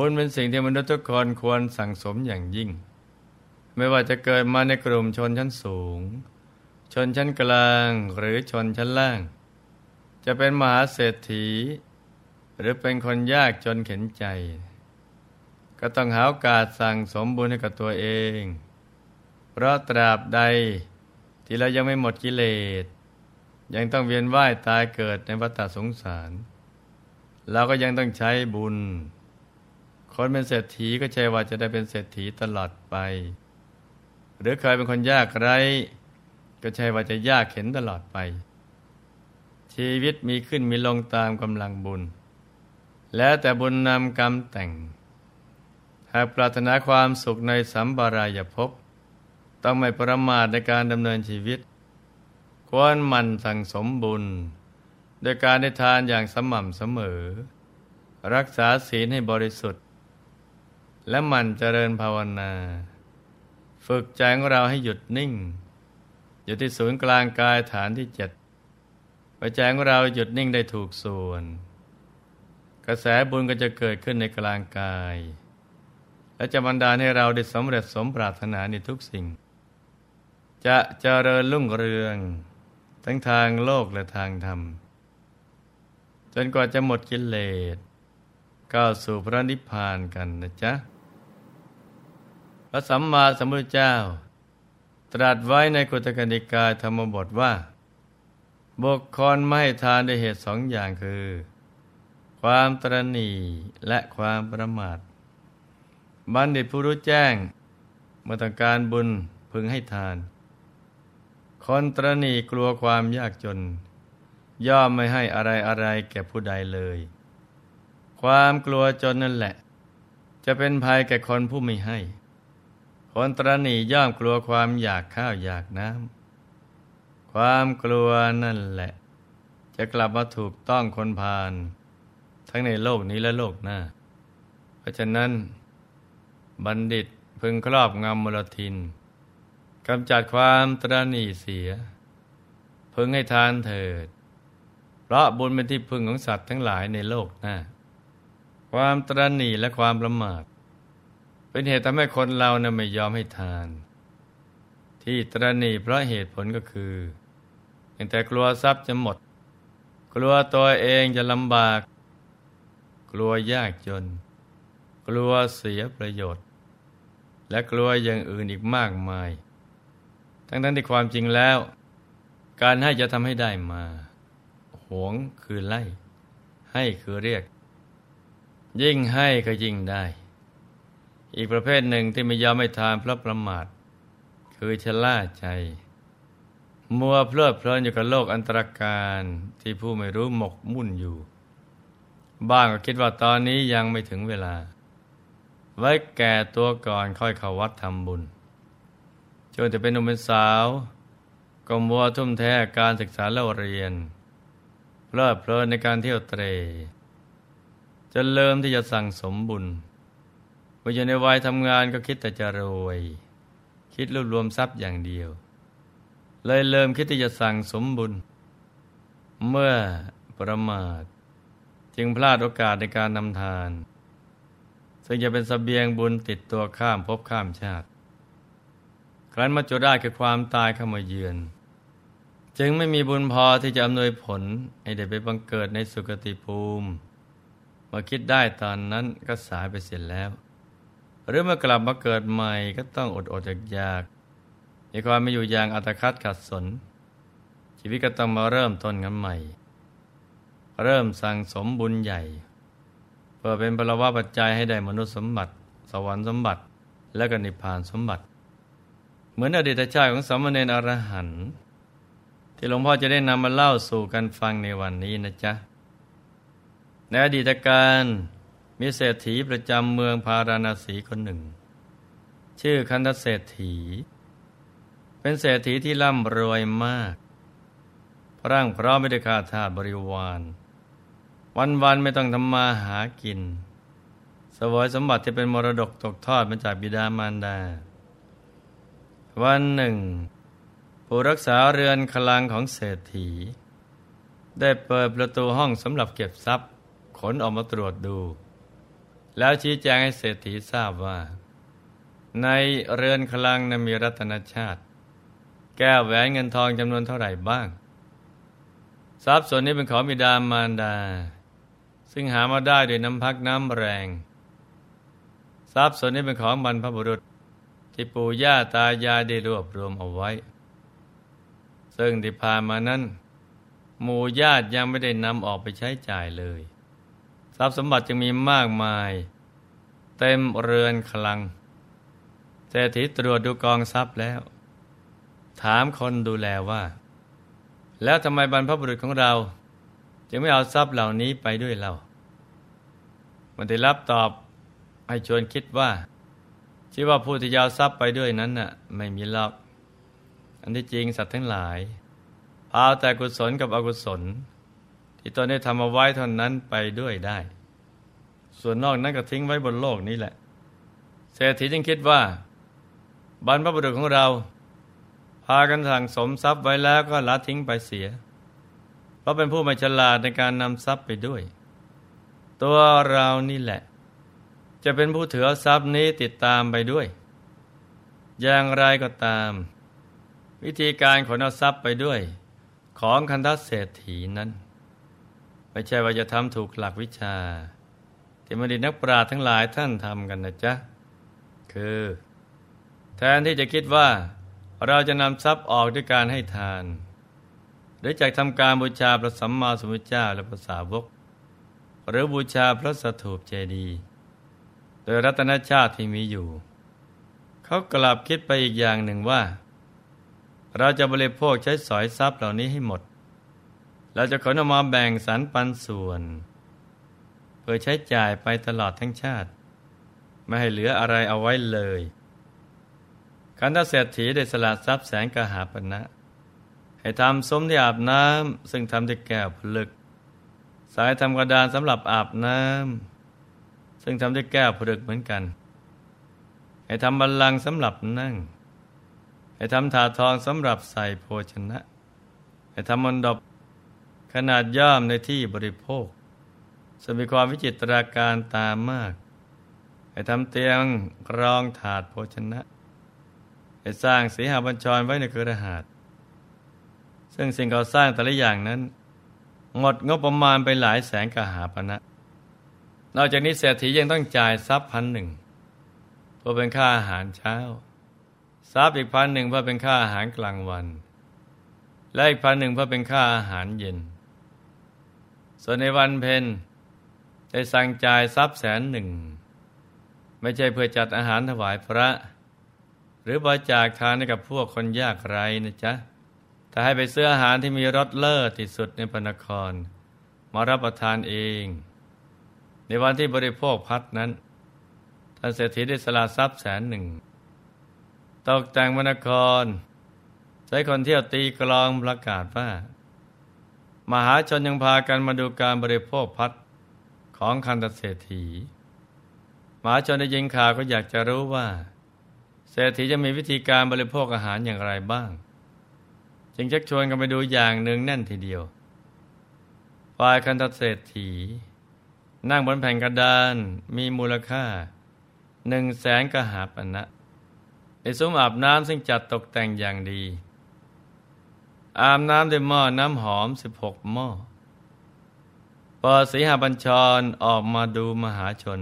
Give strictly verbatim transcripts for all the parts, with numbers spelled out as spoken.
บุญเป็นสิ่งที่มนุษย์ทุกคนควรสั่งสมอย่างยิ่งไม่ว่าจะเกิดมาในกลุ่มชนชั้นสูงชนชั้นกลางหรือชนชั้นล่างจะเป็นมหาเศรษฐีหรือเป็นคนยากจนเข็นใจก็ต้องหาโอกาสสั่งสมบุญให้กับตัวเองเพราะตราบใดที่เรายังไม่หมดกิเลสยังต้องเวียนว่ายตายเกิดในวัฏสงสารเราก็ยังต้องใช้บุญคนเป็นเศรษฐีก็ใช่ว่าจะได้เป็นเศรษฐีตลอดไปหรือเคยเป็นคนยากไร้ก็ใช่ว่าจะยากเข็นตลอดไปชีวิตมีขึ้นมีลงตามกำลังบุญแล้วแต่บุญนำกรรมแต่งหากปรารถนาความสุขในสัมปรายภพต้องไม่ประมาทในการดำเนินชีวิตควรหมั่นสั่งสมบุญโดยการได้ทานอย่างสม่ำเสมอรักษาศีลให้บริสุทธิ์และหมั่นเจริญภาวนาฝึกใจของเราให้หยุดนิ่งอยู่ที่ศูนย์กลางกายฐานที่เจ็ดไว้ใจของเราหยุดนิ่งได้ถูกส่วนกระแสบุญก็จะเกิดขึ้นในกลางกายและจะบันดาลให้เราได้สำเร็จสมปรารถนาในทุกสิ่งจะเจริญรุ่งเรืองทั้งทางโลกและทางธรรมจนกว่าจะหมดกิเลสก้าวสู่พระนิพพานกันนะจ๊ะพระสัมมาสัมพุทธเจ้าตรัสไว้ในกุตตกนิกายธรรมบทว่าบุคคลไม่ให้ทานด้วยเหตุสองอย่างคือความตระหนี่และความประมาทบัณฑิตผู้รู้แจ้งเมื่อต้องการบุญพึงให้ทานคนตระหนี่กลัวความยากจนย่อมไม่ให้อะไรอะไรแก่ผู้ใดเลยความกลัวจนนั่นแหละจะเป็นภัยแก่คนผู้ไม่ให้คนตระหนี่ย่อมกลัวความอยากข้าวอยากน้ำความกลัวนั่นแหละจะกลับมาถูกต้องคนพาลทั้งในโลกนี้และโลกหน้าเพราะฉะนั้นบัณฑิตพึงครอบงำมลทินกำจัดความตระหนี่เสียพึงให้ทานเถิดเพราะบุญเป็นที่พึ่งของสัตว์ทั้งหลายในโลกหน้าความตระหนี่และความประมาทเป็นเหตุทำให้คนเราเนี่ยไม่ยอมให้ทานที่ตระหนี่เพราะเหตุผลก็คือตั้งแต่กลัวทรัพย์จะหมดกลัวตัวเองจะลำบากกลัวยากจนกลัวเสียประโยชน์และกลัวอย่างอื่นอีกมากมายทั้งทั้งที่ความจริงแล้วการให้จะทำให้ได้มาหวงคือไล่ให้คือเรียกยิ่งให้ก็ยิ่งได้อีกประเภทหนึ่งที่ไม่ยอมให้ทานเพราะประมาทคือชะล่าใจมัวเพลิดเพลินอยู่กับโลกอันตรการที่ผู้ไม่รู้หมกมุ่นอยู่บ้างก็คิดว่าตอนนี้ยังไม่ถึงเวลาไว้แก่ตัวก่อนค่อยเข้าวัดทำบุญจนจะเป็นหนุ่มเป็นสาวก็มัวทุ่มเทการศึกษาเล่าเรียนเพลิดเพลินในการเที่ยวเตร่จนเริ่มที่จะสั่งสมบุญเมื่ออยู่ในวัยทำงานก็คิดแต่จะรวยคิดรวบรวมทรัพย์อย่างเดียวเลยเริ่มคิดที่จะสั่งสมบุญเมื่อประมาทจึงพลาดโอกาสในการนำทานซึ่งจะเป็นเสบียงบุญติดตัวข้ามภพข้ามชาติครั้นมัจจุราชคือความตายเข้ามาเยือนจึงไม่มีบุญพอที่จะอำนวยผลให้ได้ไปบังเกิดในสุคติภูมิมาคิดได้ตอนนั้นก็สายไปเสียแล้วหรือเมื่อกลับมาเกิดใหม่ก็ต้องอดอดอยากๆในความไม่อยู่อย่างอัตคัดขัดสนชีวิตก็ต้องมาเริ่มต้นกันใหม่เริ่มสั่งสมบุญใหญ่เพื่อเป็นพลวะปัจจัยให้ได้มนุษย์สมบัติสวรรค์สมบัติและก็นิพพานสมบัติเหมือนอดีตชาติของสามเณรอรหันต์ที่หลวงพ่อจะได้นำมาเล่าสู่กันฟังในวันนี้นะจ๊ะในอดีตการมีเศรษฐีประจำเมืองพาราณสีคนหนึ่งชื่อคันธเศรษฐีเป็นเศรษฐีที่ร่ำรวยมากร่างพร้อมไปด้วยข้าทาสบริวารวันๆไม่ต้องทำมาหากินเสวยสมบัติที่เป็นมรดกตกทอดมาจากบิดามารดาวันหนึ่งผู้รักษาเรือนคลังของเศรษฐีได้เปิดประตูห้องสำหรับเก็บทรัพย์ขนออกมาตรวจดู แล้วชี้แจงให้เศรษฐีทราบว่าในเรือนคลังนั้นมีรัตนชาติแก้วแหวนเงินทองจำนวนเท่าไหร่บ้างทรัพย์ส่วนนี้เป็นของบิดามารดาซึ่งหามาได้ด้วยน้ำพักน้ำแรงทรัพย์ส่วนนี้เป็นของบรรพบุรุษที่ปู่ย่าตายายได้รวบรวมเอาไว้ซึ่งที่ผ่านมานั้นหมู่ญาติยังไม่ได้นำออกไปใช้จ่ายเลยทรัพย์สมบัติจึงมีมากมายเต็มเรือนคลังเศรษฐีตรวจดูกองทรัพย์แล้วถามคนดูแลว่าแล้วทำไมบรรพบุรุษของเราจึงไม่เอาทรัพย์เหล่านี้ไปด้วยเรามันได้รับตอบให้ชวนคิดว่าที่ว่าผู้ที่ยาวทรัพย์ไปด้วยนั้นน่ะไม่มีหรอกอันที่จริงสัตว์ทั้งหลายเอาแต่กุศลกับอกุศลที่ตนได้ทำเอาไว้เท่านั้นไปด้วยได้ส่วนนอกนั้นก็ทิ้งไว้บนโลกนี้แหละเศรษฐีจึงคิดว่าบรรพบุรุษของเราพากันสั่งสมทรัพย์ไว้แล้วก็ละทิ้งไปเสียเพราะเป็นผู้ไม่ฉลาดในการนำทรัพย์ไปด้วยตัวเรานี่แหละจะเป็นผู้ถือทรัพย์นี้ติดตามไปด้วยอย่างไรก็ตามวิธีการขนเอาทรัพย์ไปด้วยของคันธเศรษฐีนั้นไม่ใช่ว่าจะทำถูกหลักวิชาที่มดินักปราชญ์ทั้งหลายท่านทำกันนะจ๊ะคือแทนที่จะคิดว่าเราจะนำทรัพย์ออกด้วยการให้ทานหรือจากทำการบูชาพระสัมมาสัมพุทธเจ้าและพระสาวกหรือบูชาพระสถูปเจดีย์โดยรัตนชาติที่มีอยู่เขากลับคิดไปอีกอย่างหนึ่งว่าเราจะบริโภคใช้สอยทรัพย์เหล่านี้ให้หมดเราจะขนมาแบ่งสรรปันส่วนเพื่อใช้จ่ายไปตลอดทั้งชาติไม่ให้เหลืออะไรเอาไว้เลยคันธเศรษฐีได้สละทรัพย์แสนกหาปณะให้ทำซุ้มที่อาบน้ำซึ่งทำด้วยแก้วผลึกสายทำกระดานสำหรับอาบน้ำซึ่งทำด้วยแก้วผลึกเหมือนกันให้ทำบัลลังก์สำหรับนั่งให้ทำถาดทองสำหรับใส่โภชนะให้ทำมณฑปขนาดย่อมในที่บริโภคซึ่งมีความวิจิตรการตามากให้ทำเตียงรองถาดโภชนะให้สร้างสีหบัญชรไว้ในคฤหาสน์ซึ่งสิ่งก่อสร้างแต่ละอย่างนั้นหมดงบประมาณไปหลายแสนกหาปณะนอกจากนี้เศรษฐียังต้องจ่ายทรัพย์พันหนึ่งเพื่อเป็นค่าอาหารเช้าทรัพย์อีกพันหนึ่งเพื่อเป็นค่าอาหารกลางวันและอีกพันหนึ่งเพื่อเป็นค่าอาหารเย็นส่วนในวันเพ็ญได้สั่งจ่ายทรัพย์แสนหนึ่งไม่ใช่เพื่อจัดอาหารถวายพระหรือบริจาคทานให้กับพวกคนยากไร้นะจ๊ะถ้าให้ไปซื้ออาหารที่มีรสเลิศที่สุดในพระนครมารับประทานเองในวันที่บริโภคภัตนั้นท่านเศรษฐีได้สละทรัพย์แสนหนึ่งตกแต่งพระนครใช้คนเที่ยวตีกลองประกาศว่ามหาชนยังพากันมาดูการบริโภคภัตของคันธเศรษฐีมหาชนได้ยินข่าวก็อยากจะรู้ว่าเศรษฐีจะมีวิธีการบริโภคอาหารอย่างไรบ้างจึงชักชวนกันไปดูอย่างหนึ่งแน่นทีเดียวฝ่ายคันธเศรษฐีนั่งบนแผ่นกระดานมีมูลค่าหนึ่งแสนกหาปณะในซุ้มอาบน้ำซึ่งจัดตกแต่งอย่างดีอาบน้ำด้วยหม้อน้ำหอมสิบหกหม้อเปิดสีหบัญชรออกมาดูมหาชน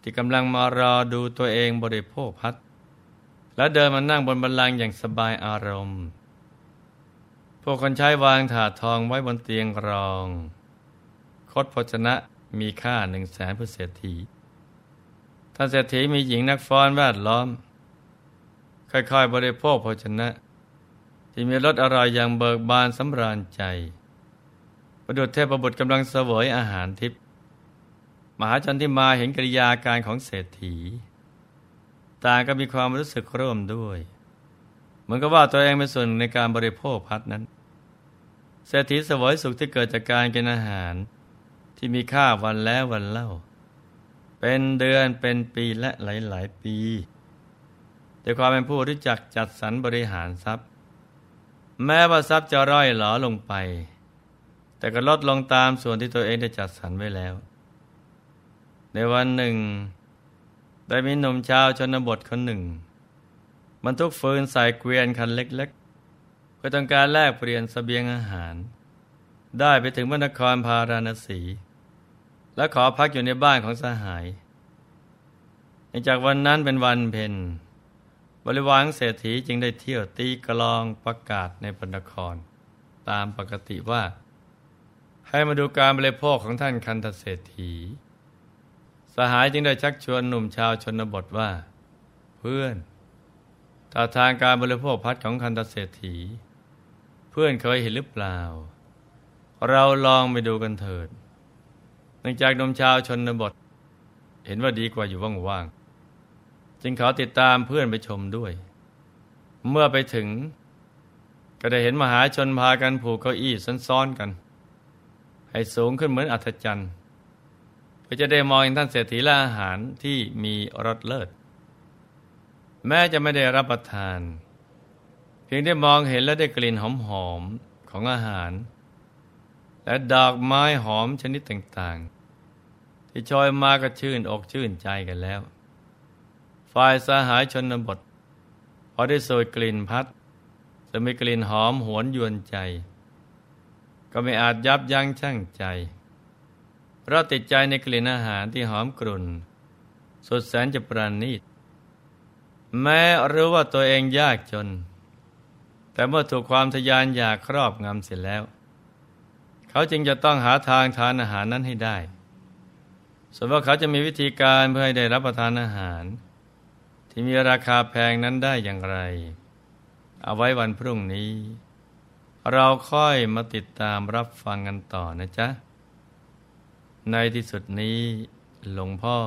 ที่กำลังมารอดูตัวเองบริโภคภัตและเดินมานั่งบนบัลลังก์อย่างสบายอารมณ์พวกคนใช้วางถาดทองไว้บนเตียงรองคดโภชนะมีค่าหนึ่งแสนเพื่อเศรษฐีท่านเศรษฐีมีหญิงนักฟ้อนแวดล้อมค่อยๆบริโภคโภชนะที่มีรสอร่อยอย่างเบิกบานสำราญใจประดุจเทพบุตรกำลังเสวยอาหารทิพย์มหาชนที่มาเห็นกิริยาการของเศรษฐีต่างก็มีความรู้สึกร่วมด้วยเหมือนกับว่าตัวเองเป็นส่วนในการบริโภคภัตนั้นเศรษฐีเสวยสุขที่เกิดจากการกินอาหารที่มีค่าวันแล้ววันเล่าเป็นเดือนเป็นปีและหลายๆปีด้วยความเป็นผู้รู้จักจัดสรรบริหารทรัพย์แม้ว่าทรัพย์จะร่อยหลอลงไปแต่ก็ลดลงตามส่วนที่ตัวเองได้จัดสรรไว้แล้ว ในวันหนึ่งได้มีหนุ่มชาวชนบทคนหนึ่งบรรทุกฟืนใส่เกวียนคันเล็กๆเพื่อต้องการแลกเปลี่ยนเสบียงอาหารได้ไปถึงนครพาราณสีและขอพักอยู่ในบ้านของสหายจากวันนั้นเป็นวันเพ็ญบริวารเศรษฐีจึงได้เที่ยวตีกลองประกาศในพนครตามปกติว่าให้มาดูการบริโภคของท่านคันธเศรษฐีสหายจึงได้ชักชวนหนุ่มชาวชนบทว่าเพื่อนถ้าทางการบริโภคพัดของคันธเศรษฐีเพื่อนเคยเห็นหรือเปล่าเราลองไปดูกันเถิดเนื่องจากหนุ่มชาวชนบทเห็นว่าดีกว่าอยู่ว่างๆจึงขอติดตามเพื่อนไปชมด้วยเมื่อไปถึงก็ได้เห็นมหาชนพากันผูกเก้าอี้ซ้อนๆกันให้สูงขึ้นเหมือนอัศจรรย์เพื่อจะได้มองเห็นท่านเศรษฐีและอาหารที่มีรสเลิศแม้จะไม่ได้รับประทานเพียงได้มองเห็นและได้กลิ่นหอมๆของอาหารและดอกไม้หอมชนิดต่างๆที่ชอยมาก็ชื่นอกชื่นใจกันแล้วฝ่ายสหายชนบทพอได้สูดกลิ่นพัดจะมีกลิ่นหอมหวนยวนใจก็ไม่อาจยับยั้งชั่งใจเพราะติดใจในกลิ่นอาหารที่หอมกรุ่นสดแสนจะประณีตแม้รู้ว่าตัวเองยากจนแต่เมื่อถูกความทยานอยากครอบงำเสร็จแล้วเขาจึงจะต้องหาทางทานอาหารนั้นให้ได้ส่วนว่าเขาจะมีวิธีการเพื่อให้ได้รับประทานอาหารที่มีราคาแพงนั้นได้อย่างไรเอาไว้วันพรุ่งนี้เราค่อยมาติดตามรับฟังกันต่อนะจ๊ะในที่สุดนี้หลวงพ่อ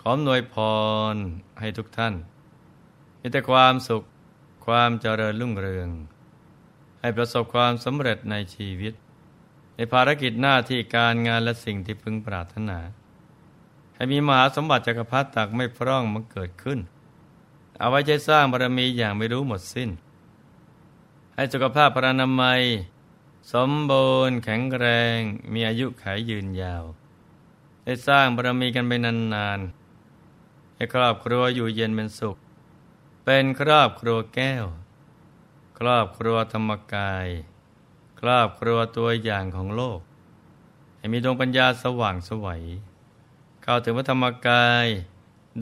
ขออวยพรให้ทุกท่านมีแต่ความสุขความเจริญรุ่งเรืองให้ประสบความสำเร็จในชีวิตในภารกิจหน้าที่การงานและสิ่งที่พึงปรารถนาให้มีมหาสมบัติจักรพรรดิตักไม่พร่องมาเกิดขึ้นเอาไว้ใช้สร้างบารมีอย่างไม่รู้หมดสิ้นให้สุขภาพพรรณนามัยสมบูรณ์แข็งแรงมีอายุขัยยืนยาวได้สร้างบารมีกันไปนานๆให้ครอบครัวอยู่เย็นเป็นสุขเป็นครอบครัวแก้วครอบครัวธรรมกายครอบครัวตัวอย่างของโลกให้มีดวงปัญญาสว่างไสวเข้าถึงพระธรรมกาย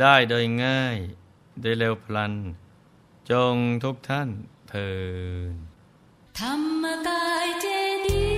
ได้โดยง่ายโดยเร็วพลันจงทุกท่านเทอญธรรมกายเจดีย์